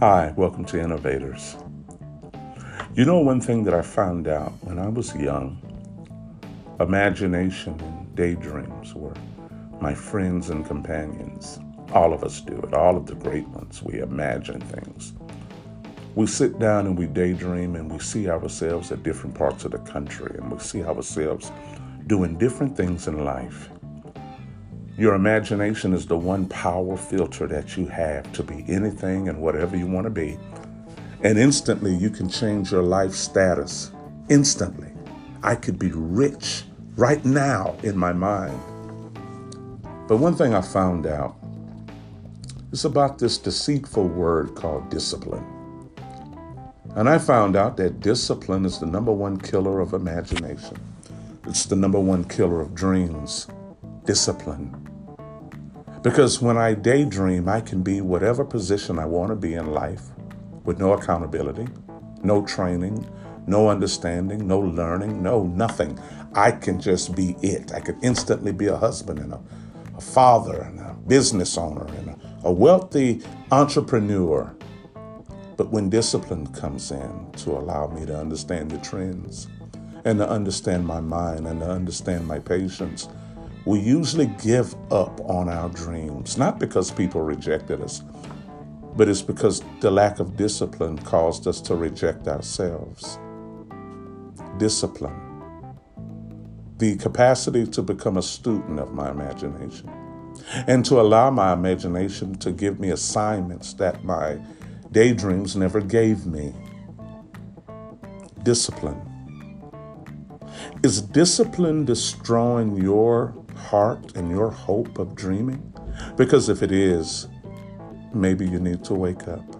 Hi, welcome to Innovators. You know, one thing that I found out when I was young, imagination and daydreams were my friends and companions. All of us do it, all of the great ones. We imagine things. We sit down and we daydream and we see ourselves at different parts of the country and we see ourselves doing different things in life. Your imagination is the one power filter that you have to be anything and whatever you want to be. And instantly you can change your life status. Instantly. I could be rich right now in my mind. But one thing I found out is about this deceitful word called discipline. And I found out that discipline is the number one killer of imagination. It's the number one killer of dreams. Discipline. Because when I daydream, I can be whatever position I want to be in life with no accountability, no training, no understanding, no learning, no nothing. I can just be it. I could instantly be a husband and a father and a business owner and a wealthy entrepreneur. But when discipline comes in to allow me to understand the trends and to understand my mind and to understand my patience, we usually give up on our dreams, not because people rejected us, but it's because the lack of discipline caused us to reject ourselves. Discipline. The capacity to become a student of my imagination and to allow my imagination to give me assignments that my daydreams never gave me. Discipline. Is discipline destroying your heart and your hope of dreaming? Because if it is, maybe you need to wake up.